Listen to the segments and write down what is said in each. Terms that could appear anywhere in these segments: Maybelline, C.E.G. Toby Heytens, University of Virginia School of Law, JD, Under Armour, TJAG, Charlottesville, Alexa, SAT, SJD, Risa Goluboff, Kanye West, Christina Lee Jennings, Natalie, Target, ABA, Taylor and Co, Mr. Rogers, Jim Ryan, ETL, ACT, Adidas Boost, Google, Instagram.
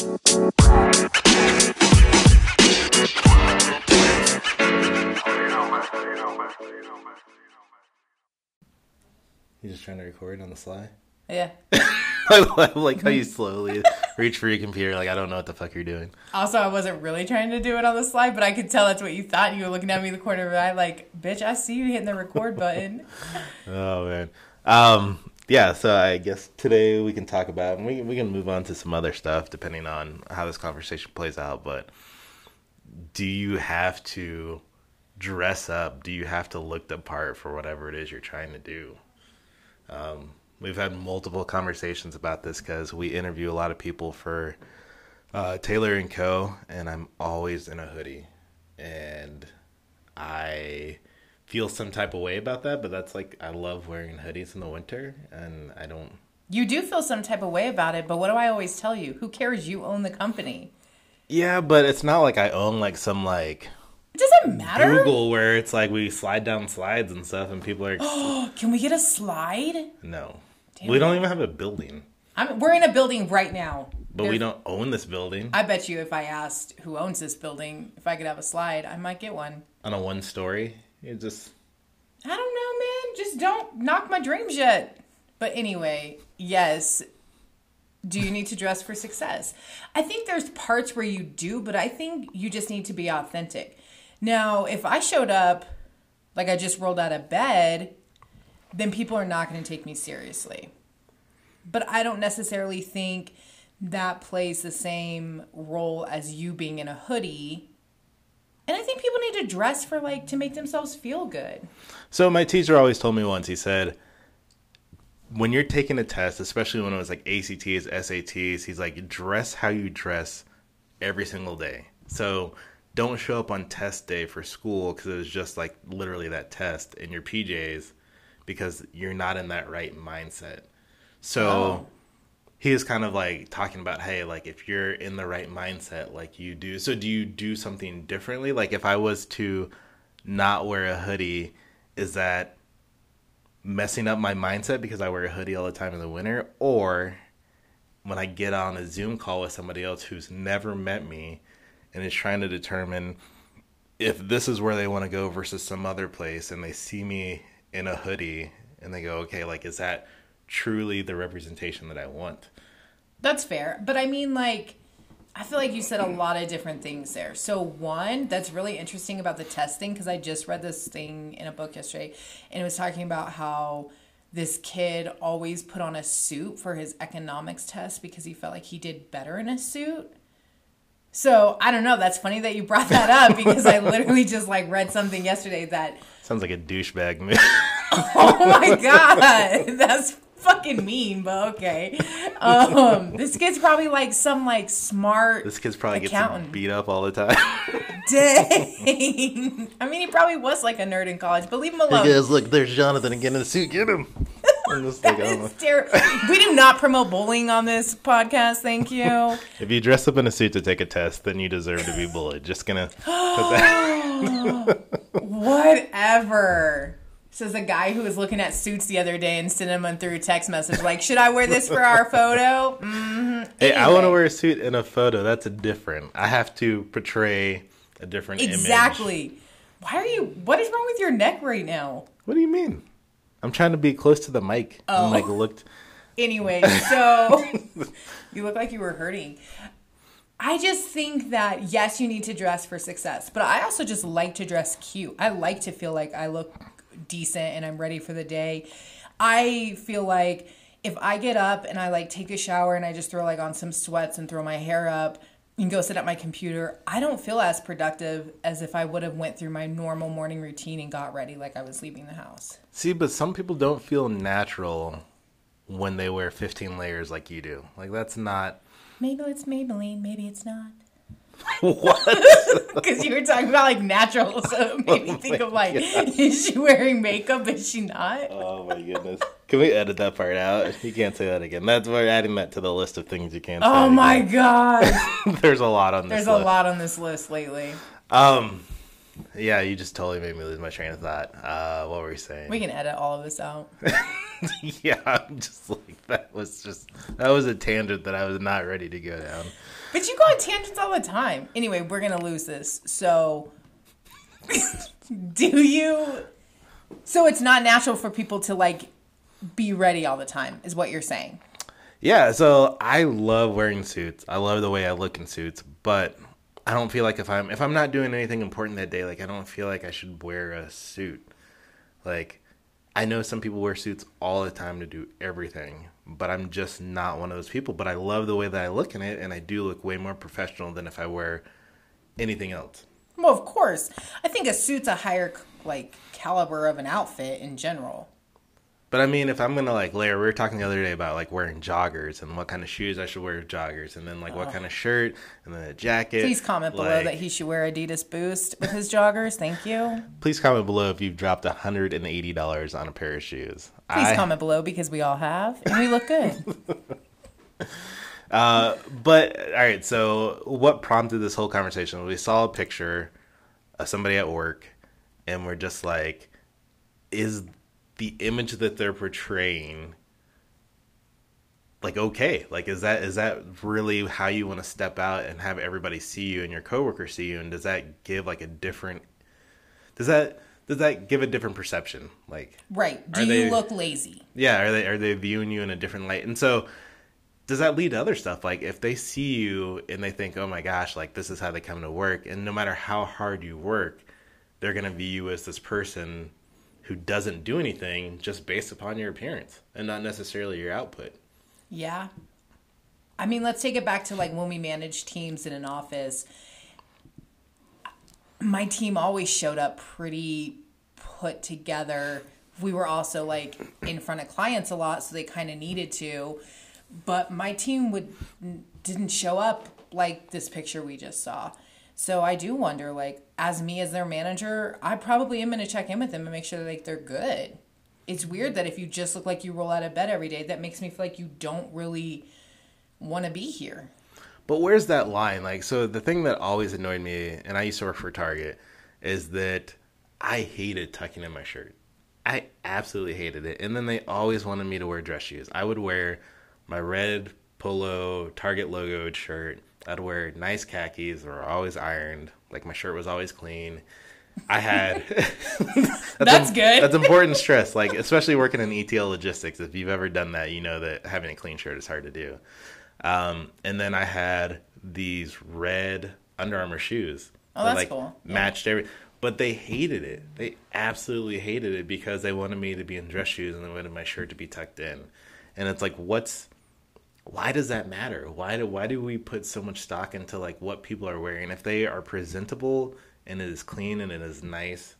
You're just trying to record on the fly? Yeah. I love, like, how you slowly reach for your computer. Like, I don't know what the fuck you're doing. Also, I wasn't really trying to do it on the slide, but I could tell that's what you thought. You were looking at me in the corner of your eye like, bitch, I see you hitting the record button. Oh, man. Yeah, so I guess today we can talk about, and we can move on to some other stuff depending on how this conversation plays out, but do you have to dress up? Do you have to look the part for whatever it is you're trying to do? We've had multiple conversations about this because we interview a lot of people for Taylor and Co, and I'm always in a hoodie, and I feel some type of way about that, but that's like, I love wearing hoodies in the winter, and I don't... You do feel some type of way about it, but what do I always tell you? Who cares? You own the company. Yeah, but it's not like I own like some like... It doesn't matter. Google, where it's like we slide down slides and stuff, and people are... Oh, can we get a slide? No. Damn, we don't even have a building. We're in a building right now. But we don't own this building. I bet you if I asked who owns this building, if I could have a slide, I might get one. On a one-story? It just... I don't know, man. Just don't knock my dreams yet. But anyway, yes... Do you need to dress for success? I think there's parts where you do, but I think you just need to be authentic. Now, if I showed up like I just rolled out of bed, then people are not going to take me seriously. But I don't necessarily think that plays the same role as you being in a hoodie. And I think people need to dress for like to make themselves feel good. So my teacher always told me once, he said, when you're taking a test, especially when it was like ACTs, SATs, he's like, dress how you dress every single day. So don't show up on test day for school because it was just like literally that test in your PJs because you're not in that right mindset. So he is kind of like talking about, hey, like if you're in the right mindset like you do. So do you do something differently? Like if I was to not wear a hoodie, is that messing up my mindset because I wear a hoodie all the time in the winter? Or when I get on a Zoom call with somebody else who's never met me and is trying to determine if this is where they want to go versus some other place, and they see me in a hoodie and they go, okay, like, is that truly the representation that I want? That's fair. But I mean, like, I feel like you said a lot of different things there. So one, that's really interesting about the testing, because I just read this thing in a book yesterday, and it was talking about how this kid always put on a suit for his economics test because he felt like he did better in a suit. So I don't know. That's funny that you brought that up because I literally just like read something yesterday that... Sounds like a douchebag move. Oh my God. That's fucking mean, but okay. This kid's probably like some like smart This kid's probably accountant. Gets beat up all the time. Dang. I mean, he probably was like a nerd in college, but leave him alone. Hey guys, look, there's Jonathan again in the suit. Get him. We do not promote bullying on this podcast. Thank you. If you dress up in a suit to take a test, then you deserve to be bullied. Just gonna put that. Whatever. Says a guy who was looking at suits the other day and sent him through a text message like, should I wear this for our photo? Mm-hmm. Hey, anyway. I want to wear a suit in a photo. That's a different. I have to portray a different image. Exactly. What is wrong with your neck right now? What do you mean? I'm trying to be close to the mic. Oh. And like looked. Anyway, so you look like you were hurting. I just think that, yes, you need to dress for success. But I also just like to dress cute. I like to feel like I look decent and I'm ready for the day. I feel like if I get up and I like take a shower and I just throw like on some sweats and throw my hair up and go sit at my computer, I don't feel as productive as if I would have went through my normal morning routine and got ready like I was leaving the house. See, but some people don't feel natural when they wear 15 layers like you do. Like that's not... Maybe it's Maybelline, maybe it's not. What? Because you were talking about like natural, so it made me think of like, God. Is she wearing makeup? Is she not? Oh my goodness! Can we edit that part out? You can't say that again. That's we're adding that to the list of things you can't say. Oh my God! There's a lot on this list lately. Yeah, you just totally made me lose my train of thought. What were you saying? We can edit all of this out. Yeah, I'm just like, that was a tangent that I was not ready to go down. But you go on tangents all the time. Anyway, we're going to lose this. So so it's not natural for people to like be ready all the time is what you're saying. Yeah, so I love wearing suits. I love the way I look in suits, but I don't feel like if I'm not doing anything important that day, like I don't feel like I should wear a suit. Like I know some people wear suits all the time to do everything, but I'm just not one of those people. But I love the way that I look in it, and I do look way more professional than if I wear anything else. Well, of course. I think a suit's a higher like caliber of an outfit in general. But I mean, if I'm going to like layer, we were talking the other day about like wearing joggers and what kind of shoes I should wear with joggers and then like what kind of shirt and then a jacket. Please comment below that he should wear Adidas Boost with his joggers. Thank you. Please comment below if you've dropped $180 on a pair of shoes. Please comment below because we all have and we look good. But all right. So what prompted this whole conversation? We saw a picture of somebody at work and we're just like, is the image that they're portraying like okay, like is that really how you want to step out and have everybody see you and your coworkers see you, and does that give like a different does that give a different perception? Like right, do you look lazy? Yeah, are they viewing you in a different light? And so does that lead to other stuff? Like if they see you and they think, oh my gosh, like this is how they come to work, and no matter how hard you work, they're going to view you as this person who doesn't do anything just based upon your appearance and not necessarily your output. Yeah. I mean, let's take it back to like when we managed teams in an office. My team always showed up pretty put together. We were also like in front of clients a lot, so they kind of needed to. But my team didn't show up like this picture we just saw. So I do wonder, like, as me as their manager, I probably am going to check in with them and make sure that, like, they're good. It's weird that if you just look like you roll out of bed every day, that makes me feel like you don't really want to be here. But where's that line? Like, so the thing that always annoyed me, and I used to work for Target, is that I hated tucking in my shirt. I absolutely hated it. And then they always wanted me to wear dress shoes. I would wear my red polo Target logoed shirt. I'd wear nice khakis that were always ironed. Like, my shirt was always clean. I had... that's good. That's important stress. Like, especially working in ETL logistics. If you've ever done that, you know that having a clean shirt is hard to do. And then I had these red Under Armour shoes. Oh, that's cool. Matched everything. But they hated it. They absolutely hated it because they wanted me to be in dress shoes and they wanted my shirt to be tucked in. And it's like, why does that matter? Why do we put so much stock into like what people are wearing? If they are presentable and it is clean and it is nice,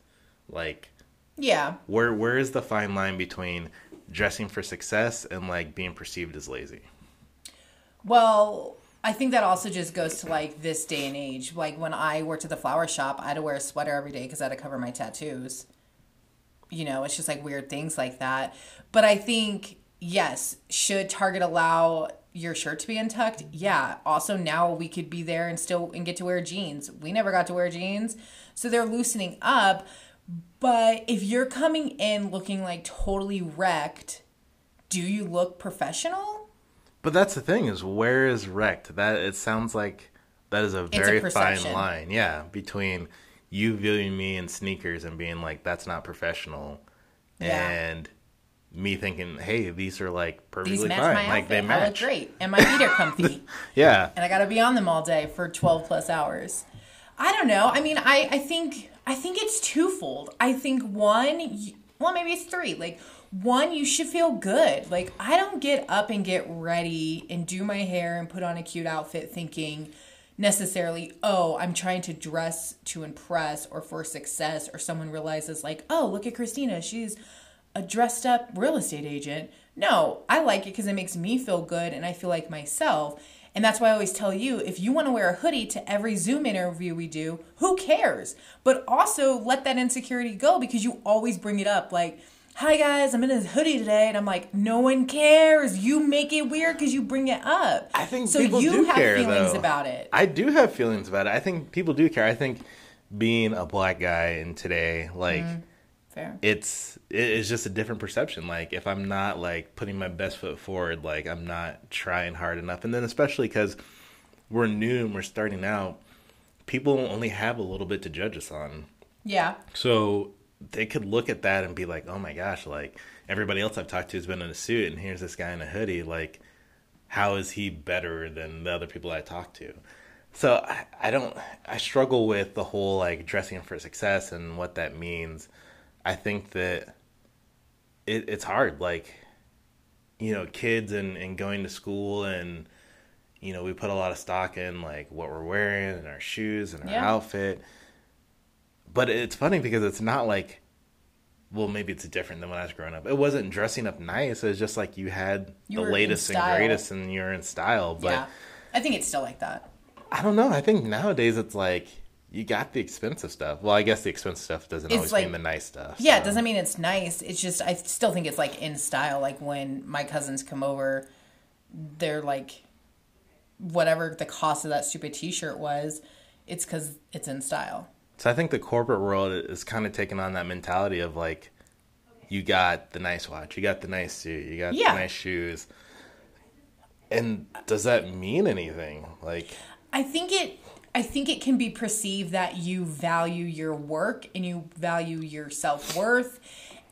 like yeah, where is the fine line between dressing for success and like being perceived as lazy? Well, I think that also just goes to like this day and age. Like when I worked at the flower shop, I had to wear a sweater every day because I had to cover my tattoos. You know, it's just like weird things like that. But I think yes, should Target allow your shirt to be untucked? Yeah. Also, now we could be there and get to wear jeans. We never got to wear jeans. So they're loosening up. But if you're coming in looking like totally wrecked, do you look professional? But that's the thing is, where is wrecked? That it sounds like that is a very fine line. Yeah. Between you viewing me in sneakers and being like, that's not professional. Yeah. And me thinking, hey, these are like perfectly fine. Like they match. I look great, and my feet are comfy. Yeah, and I got to be on them all day for 12+ hours. I don't know. I mean, I think it's twofold. I think one, well, maybe it's three. Like one, you should feel good. Like I don't get up and get ready and do my hair and put on a cute outfit thinking necessarily, oh, I'm trying to dress to impress or for success, or someone realizes like, oh, look at Christina, she's a dressed up real estate agent. No, I like it because it makes me feel good and I feel like myself. And that's why I always tell you, if you want to wear a hoodie to every Zoom interview we do, who cares? But also let that insecurity go because you always bring it up like, hi guys, I'm in a hoodie today. And I'm like, no one cares. You make it weird because you bring it up. I think people do care, though. So you have feelings about it. I do have feelings about it. I think people do care. I think being a black guy in today, like, fair. It's just a different perception. Like, if I'm not, like, putting my best foot forward, like, I'm not trying hard enough. And then especially because we're new and we're starting out, people only have a little bit to judge us on. Yeah. So they could look at that and be like, oh, my gosh, like, everybody else I've talked to has been in a suit, and here's this guy in a hoodie. Like, how is he better than the other people I talk to? So I struggle with the whole, like, dressing for success and what that means. I think that it's hard. Like, you know, kids and going to school, and, you know, we put a lot of stock in, like, what we're wearing and our shoes and our outfit. But it's funny because it's not like, well, maybe it's different than when I was growing up. It wasn't dressing up nice. It was just like you had the latest and greatest and you're in style. But yeah. I think it's still like that. I don't know. I think nowadays it's like you got the expensive stuff. Well, I guess the expensive stuff doesn't always mean the nice stuff. Yeah, so. It doesn't mean it's nice. It's just I still think it's like in style. Like when my cousins come over, they're like, whatever the cost of that stupid T-shirt was, it's because it's in style. So I think the corporate world is kind of taking on that mentality of like, you got the nice watch, you got the nice suit, you got the nice shoes. And does that mean anything? Like, I think it can be perceived that you value your work and you value your self-worth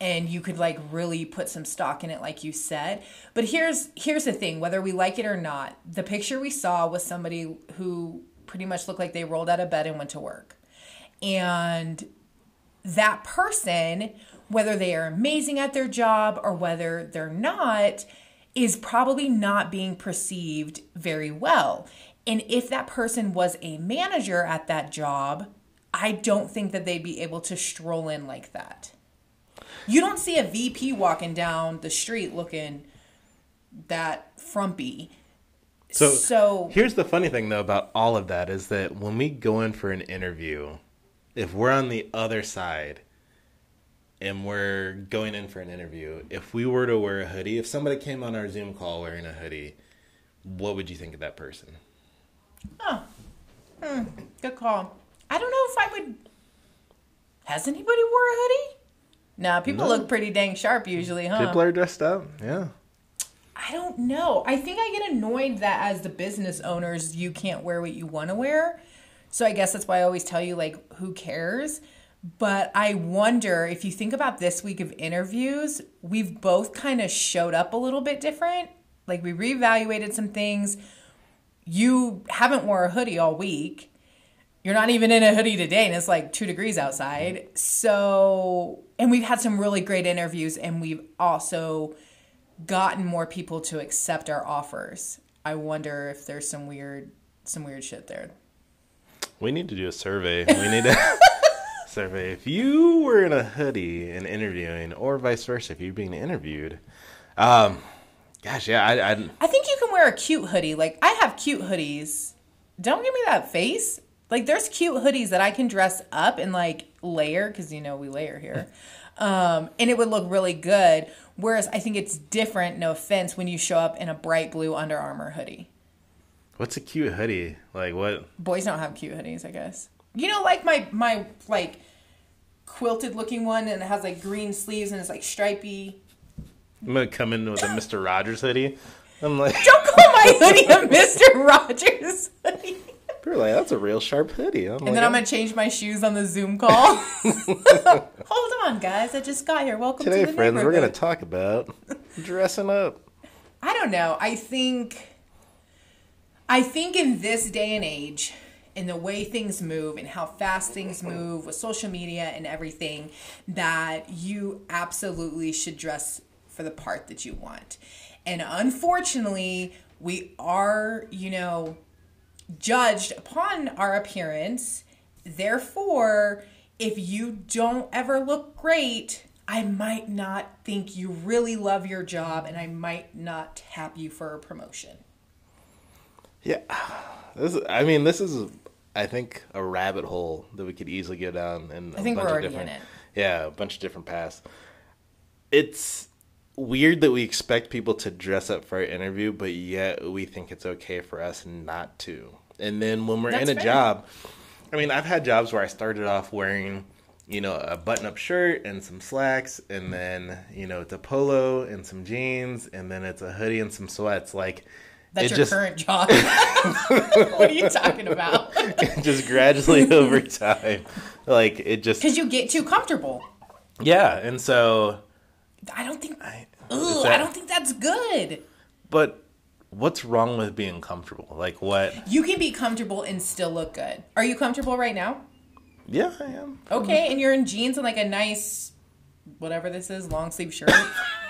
and you could like really put some stock in it like you said. But here's the thing, whether we like it or not, the picture we saw was somebody who pretty much looked like they rolled out of bed and went to work. And that person, whether they are amazing at their job or whether they're not, is probably not being perceived very well. And if that person was a manager at that job, I don't think that they'd be able to stroll in like that. You don't see a VP walking down the street looking that frumpy. So here's the funny thing, though, about all of that is that when we go in for an interview, if we're on the other side and we're going in for an interview, if we were to wear a hoodie, if somebody came on our Zoom call wearing a hoodie, what would you think of that person? Oh, good call. I don't know if I would. Has anybody wore a hoodie? Nah, people look pretty dang sharp usually, huh? People are dressed up, yeah. I don't know. I think I get annoyed that as the business owners, you can't wear what you want to wear. So I guess that's why I always tell you, like, who cares? But I wonder, if you think about this week of interviews, we've both kind of showed up a little bit different. Like, we reevaluated some things. You haven't worn a hoodie all week. You're not even in a hoodie today, and it's like 2 degrees outside. So, and we've had some really great interviews, and we've also gotten more people to accept our offers. I wonder if there's some weird shit there. We need to do a survey. We need to survey. If you were in a hoodie and interviewing, or vice versa, if you're being interviewed. I think you can wear a cute hoodie. Like, I have cute hoodies. Don't give me that face. Like, there's cute hoodies that I can dress up and, like, layer, because, you know, we layer here. And it would look really good. Whereas I think it's different, no offense, when you show up in a bright blue Under Armour hoodie. What's a cute hoodie? Like, what? Boys don't have cute hoodies, I guess. You know, like my like quilted looking one, and it has like green sleeves and it's like stripy. I'm gonna come in with a Mr. Rogers hoodie. I'm like, don't call my hoodie a Mr. Rogers hoodie. People are like, that's a real sharp hoodie. I'm gonna change my shoes on the Zoom call. Hold on, guys, I just got here. Welcome today, to the friends. We're gonna talk about dressing up. I don't know. I think in this day and age, in the way things move and how fast things move with social media and everything, that you absolutely should dress for the part that you want. And unfortunately, we are, you know, judged upon our appearance. Therefore, if you don't ever look great, I might not think you really love your job and I might not tap you for a promotion. Yeah, this is, I think, a rabbit hole that we could easily go down. And I think we're already in it. Yeah, a bunch of different paths. It's weird that we expect people to dress up for our interview, but yet we think it's okay for us not to. And then when we're in a job, I mean, I've had jobs where I started off wearing, you know, a button-up shirt and some slacks, and then, you know, it's a polo and some jeans, and then it's a hoodie and some sweats. Like, that's your just... current job. What are you talking about? Just gradually over time, like, it just, because you get too comfortable. Yeah, and so I don't think that's good. But what's wrong with being comfortable? Like, what? You can be comfortable and still look good. Are you comfortable right now? Yeah, I am. Okay, and you're in jeans and like a nice, whatever this is, long sleeve shirt.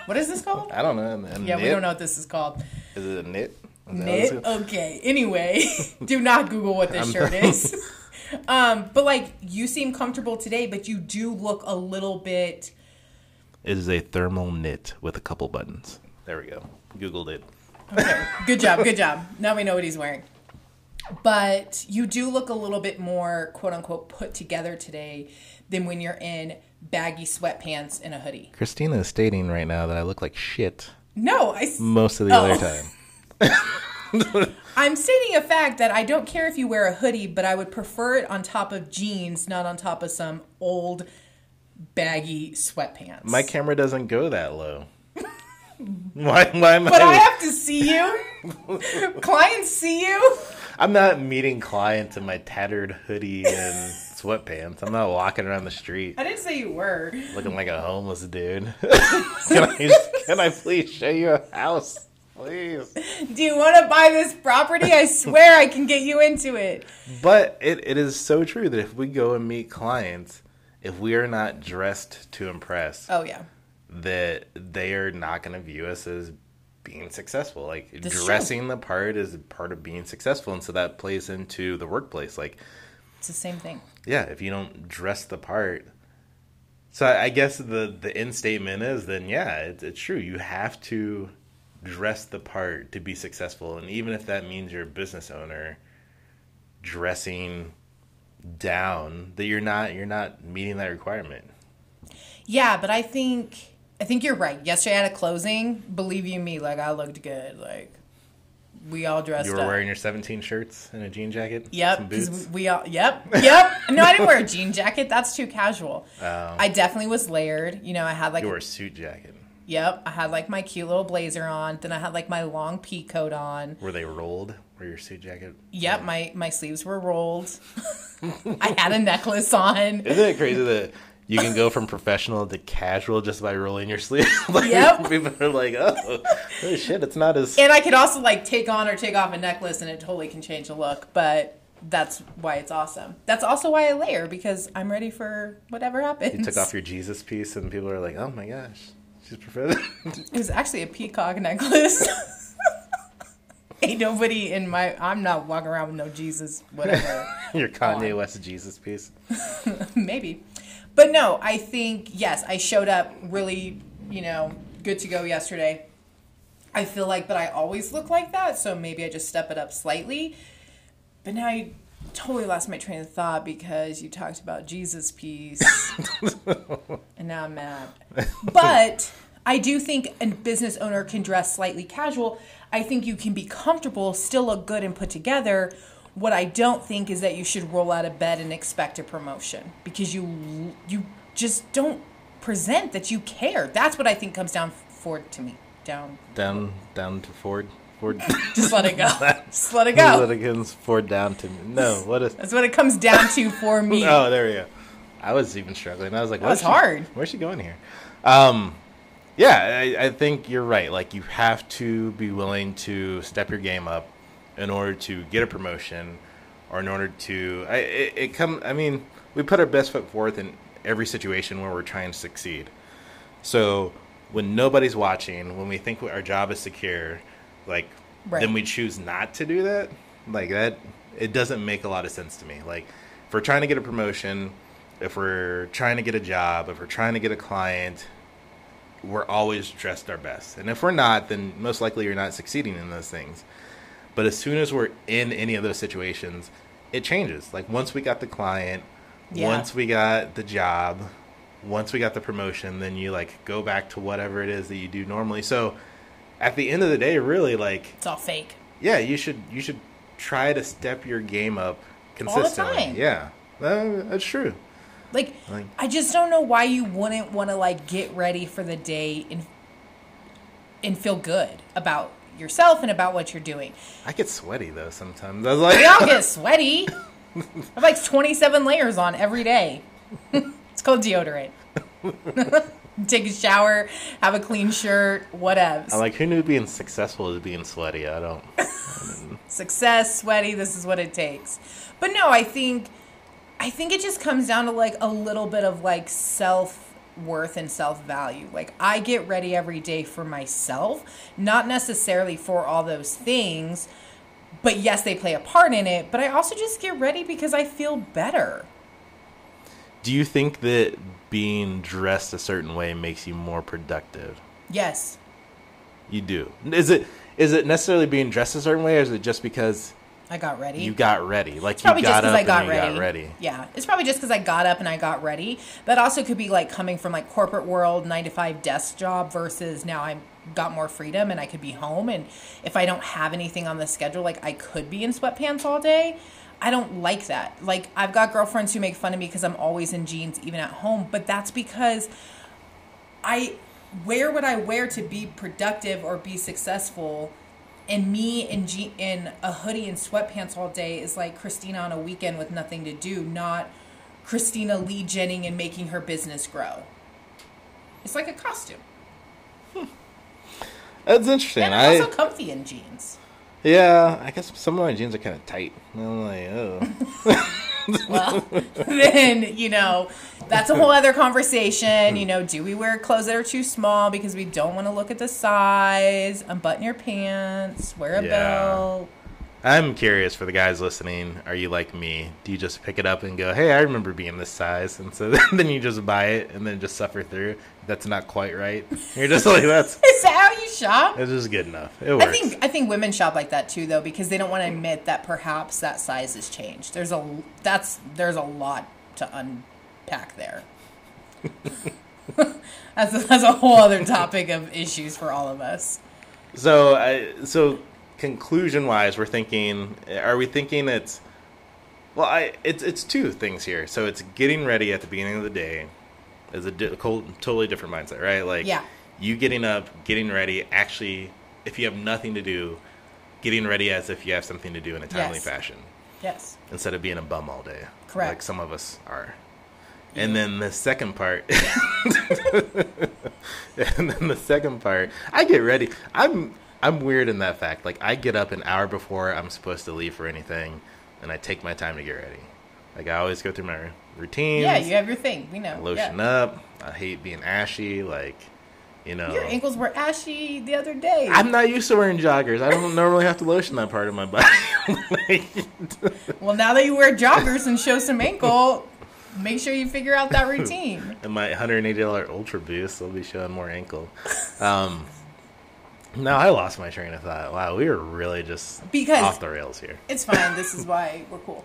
What is this called? I don't know. We don't know what this is called. Is it a knit? Knit? Okay. Anyway, do not Google what this shirt is. But like, you seem comfortable today, but you do look a little bit. It is a thermal knit with a couple buttons. There we go. Googled it. Okay. Good job. Now we know what he's wearing. But you do look a little bit more, quote unquote, put together today than when you're in baggy sweatpants and a hoodie. Christina is stating right now that I look like shit. No, most of the other time. I'm stating a fact that I don't care if you wear a hoodie, but I would prefer it on top of jeans, not on top of some old baggy sweatpants. My camera doesn't go that low. Why am I? But I have to see you. Clients see you. I'm not meeting clients in my tattered hoodie and sweatpants. I'm not walking around the street. I didn't say you were. Looking like a homeless dude. Can I please show you a house? Please. Do you want to buy this property? I swear I can get you into it. But it is so true that if we go and meet clients, if we are not dressed to impress. Oh, yeah. That they are not going to view us as being successful. Like, that's dressing true. The part is part of being successful, and so that plays into the workplace. Like, it's the same thing. Yeah, if you don't dress the part. So I guess the end statement is then, yeah, it's true. You have to dress the part to be successful, and even if that means you're a business owner, dressing down, that you're not meeting that requirement. Yeah, but I think you're right. Yesterday at a closing, believe you me, like, I looked good. Like, we all dressed up. You were wearing your 17 shirts and a jean jacket? Yep. Some boots? Yep. No, I didn't wear a jean jacket. That's too casual. I definitely was layered. You know, I had like... You wore a suit jacket. Yep. I had like my cute little blazer on. Then I had like my long pea coat on. Were they rolled? Were your suit jacket? Yep. My sleeves were rolled. I had a necklace on. Isn't it crazy that... You can go from professional to casual just by rolling your sleeve. Like, yep. People are like, oh, holy shit, it's not as... And I could also, like, take on or take off a necklace, and it totally can change the look. But that's why it's awesome. That's also why I layer, because I'm ready for whatever happens. You took off your Jesus piece, and people are like, oh, my gosh, she's professional. It was actually a peacock necklace. Ain't nobody in my... I'm not walking around with no Jesus, whatever. Your Kanye West Jesus piece. Maybe. But no, I think, yes, I showed up really, you know, good to go yesterday. I feel like, but I always look like that, so maybe I just step it up slightly. But now I totally lost my train of thought because you talked about Jesus piece, and now I'm mad. But I do think a business owner can dress slightly casual. I think you can be comfortable, still look good and put together. What I don't think is that you should roll out of bed and expect a promotion, because you just don't present that you care. That's what I think comes down forward to me. Down to Ford. Just let it go. Just let it go. Let it comes forward down to me. No, what is? That's what it comes down to for me. Oh, there we go. I was even struggling. I was like, "What's hard? Where's she going here?" Yeah, I think you're right. Like, you have to be willing to step your game up in order to get a promotion, or in order to, I mean, we put our best foot forth in every situation where we're trying to succeed. So when nobody's watching, when we think our job is secure, like, right, then we choose not to do that. Like, that, it doesn't make a lot of sense to me. Like, if we're trying to get a promotion, if we're trying to get a job, if we're trying to get a client, we're always dressed our best. And if we're not, then most likely you're not succeeding in those things. But as soon as we're in any of those situations, it changes. Like, once we got the client, yeah, once we got the job, once we got the promotion, then you, like, go back to whatever it is that you do normally. So at the end of the day, really, like... It's all fake. Yeah, you should try to step your game up consistently. All the time. Yeah. That's true. Like, I just don't know why you wouldn't want to, like, get ready for the day and feel good about yourself and about what you're doing. I get sweaty, though, sometimes. I was like, we all get sweaty. I have, like, 27 layers on every day. It's called deodorant. Take a shower, have a clean shirt, whatevs. I'm like, who knew being successful is being sweaty? I don't. Success, sweaty, this is what it takes. But no, I think it just comes down to, like, a little bit of, like, self-worth and self-value. Like, I get ready every day for myself, not necessarily for all those things, but yes, they play a part in it, but I also just get ready because I feel better. Do you think that being dressed a certain way makes you more productive? Yes. You do. Is it necessarily being dressed a certain way, or is it just because... I got ready. You got ready. Like, you got up and you got ready. Yeah. It's probably just because I got up and I got ready. That also could be, like, coming from, like, corporate world, 9-to-5 desk job versus now I've got more freedom and I could be home. And if I don't have anything on the schedule, like, I could be in sweatpants all day. I don't like that. Like, I've got girlfriends who make fun of me because I'm always in jeans, even at home. But that's because I wear what I wear to be productive or be successful. And me in a hoodie and sweatpants all day is like Christina on a weekend with nothing to do, not Christina Lee Jennings and making her business grow. It's like a costume. That's interesting. And I'm also comfy in jeans. Yeah, I guess some of my jeans are kind of tight. I'm like, oh. Well, then, you know, that's a whole other conversation. You know, do we wear clothes that are too small because we don't want to look at the size? Unbutton your pants, wear a belt. I'm curious for the guys listening. Are you like me? Do you just pick it up and go, hey, I remember being this size? And so then you just buy it and then just suffer through. That's not quite right. You're just like, that's... Is that how you shop? It's just good enough. It works. I think women shop like that too, though, because they don't want to admit that perhaps that size has changed. There's a lot to unpack there. That's a whole other topic of issues for all of us. So conclusion wise, are we thinking it's, well, it's two things here. So it's getting ready at the beginning of the day is a totally different mindset, right? Like, yeah, you getting up, getting ready, actually, if you have nothing to do, getting ready as if you have something to do in a timely fashion. Yes. Instead of being a bum all day. Correct. Like some of us are. Yeah. And then the second part, I get ready. I'm weird in that fact. Like, I get up an hour before I'm supposed to leave for anything, and I take my time to get ready. Like, I always go through my routines. Yeah, you have your thing. We know. I lotion up. I hate being ashy. Like, you know. Your ankles were ashy the other day. I'm not used to wearing joggers. I don't normally have to lotion that part of my body. Well, now that you wear joggers and show some ankle, make sure you figure out that routine. And my $180 Ultra Boost will be showing more ankle. No, I lost my train of thought. Wow, we were really just off the rails here. It's fine. This is why we're cool.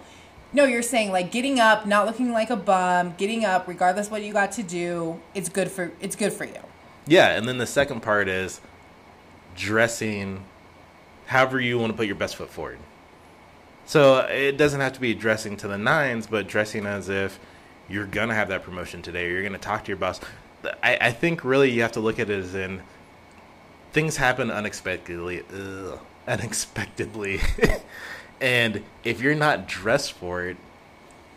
No, you're saying, like, getting up, not looking like a bum, getting up, regardless of what you got to do, it's good for you. Yeah, and then the second part is dressing however you want to put your best foot forward. So it doesn't have to be dressing to the nines, but dressing as if you're going to have that promotion today or you're going to talk to your boss. I think really you have to look at it as in, things happen unexpectedly. And if you're not dressed for it,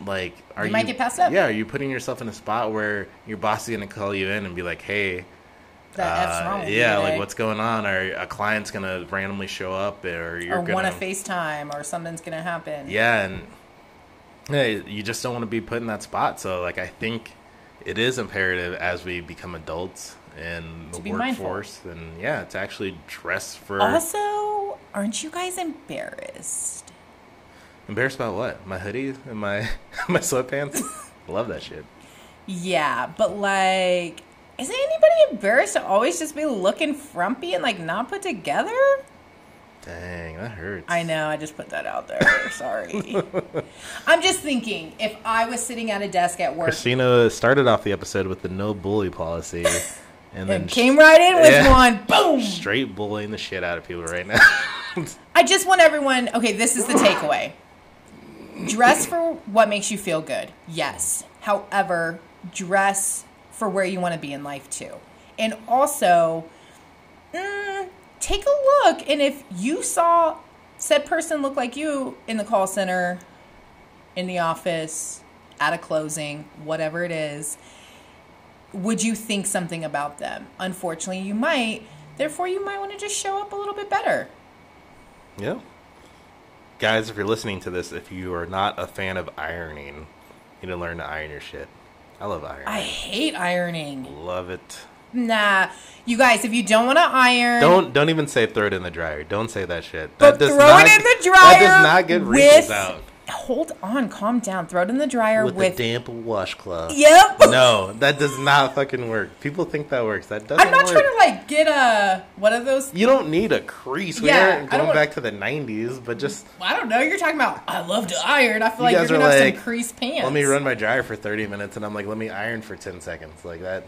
like, you might get passed up. Yeah, are you putting yourself in a spot where your boss is going to call you in and be like, hey, what's going on? Or a client's going to randomly show up, or you're going to want to FaceTime, or something's going to happen. Yeah, and you just don't want to be put in that spot. So, like, I think it is imperative as we become adults and the workforce, and to actually dress for. Also, aren't you guys embarrassed? Embarrassed about what? My hoodie and my sweatpants? I love that shit. Yeah, but, like, isn't anybody embarrassed to always just be looking frumpy and, like, not put together? Dang, that hurts. I know, I just put that out there. Sorry. I'm just thinking, if I was sitting at a desk at work... Christina started off the episode with the no bully policy. And then came right in with one. Boom! Straight bullying the shit out of people right now. I just want everyone... Okay, this is the takeaway. Dress for what makes you feel good, yes. However, dress for where you want to be in life too. And also, take a look. And if you saw said person look like you in the call center, in the office, at a closing, whatever it is, would you think something about them? Unfortunately, you might. Therefore, you might want to just show up a little bit better. Yeah. Guys, if you're listening to this, if you are not a fan of ironing, you need to learn to iron your shit. I love ironing. I hate ironing. Love it. Nah. You guys, if you don't want to iron... Don't even say throw it in the dryer. Don't say that shit. But throw it in the dryer. That does not get wrinkles out. Hold on, calm down. Throw it in the dryer with a damp washcloth. Yep. No, that does not fucking work. People think that works. That doesn't work. I'm not trying to like get a one of those. You don't need a crease. We aren't going back to the 90s, but just. I don't know. You're talking about I love to iron. I feel like you're going to have some creased pants. Let me run my dryer for 30 minutes, and I'm like, let me iron for 10 seconds, like that.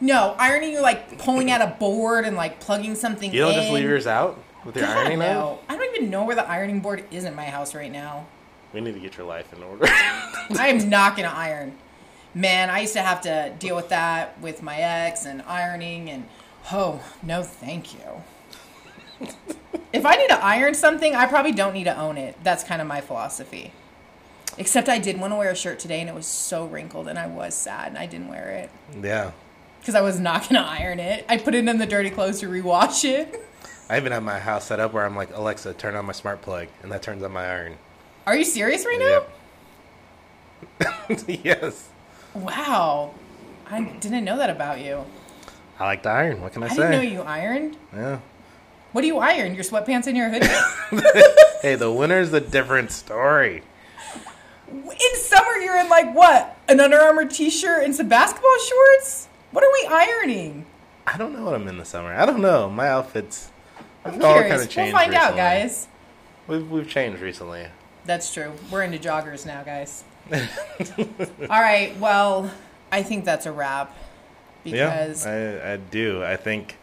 No, ironing, you're like pulling out a board and like plugging something in. You don't just leave yours out with your ironing out? I don't even know where the ironing board is in my house right now. We need to get your life in order. I am not going to iron. Man, I used to have to deal with that with my ex and ironing and, oh, no thank you. If I need to iron something, I probably don't need to own it. That's kind of my philosophy. Except I did want to wear a shirt today and it was so wrinkled and I was sad and I didn't wear it. Yeah. Because I was not going to iron it. I put it in the dirty clothes to rewash it. I even have my house set up where I'm like, Alexa, turn on my smart plug. And that turns on my iron. Are you serious right now? Yep. Yes. Wow. I didn't know that about you. I like to iron. What can I say? I didn't know you ironed. Yeah. What do you iron? Your sweatpants and your hoodie? Hey, the winter's a different story. In summer, you're in like what? An Under Armour t-shirt and some basketball shorts? What are we ironing? I don't know what I'm in the summer. I don't know. My outfits. I'm curious. Kind of changed we'll find recently. Out, guys. We've changed recently. That's true. We're into joggers now, guys. All right. Well, I think that's a wrap. Because yeah, I do. I think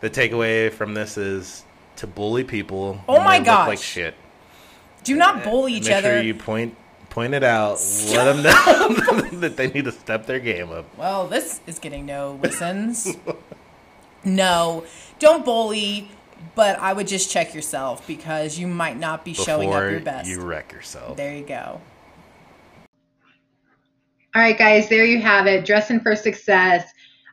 the takeaway from this is to bully people. Oh my gosh. Like shit. Do not bully each other. Make sure you point it out. Let them know that they need to step their game up. Well, this is getting no listens. No, don't bully. But I would just check yourself because you might not be showing up your best. You wreck yourself. There you go. All right, guys, there you have it. Dressing for success.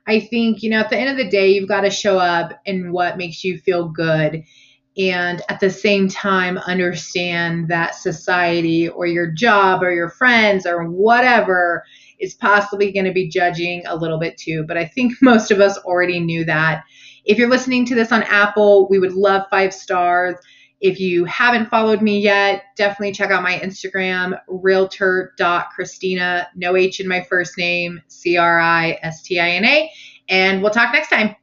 I think, at the end of the day, you've got to show up in what makes you feel good. And at the same time, understand that society or your job or your friends or whatever is possibly going to be judging a little bit too. But I think most of us already knew that. If you're listening to this on Apple, we would love 5 stars. If you haven't followed me yet, definitely check out my Instagram, realtor.christina, no H in my first name, Christina. And we'll talk next time.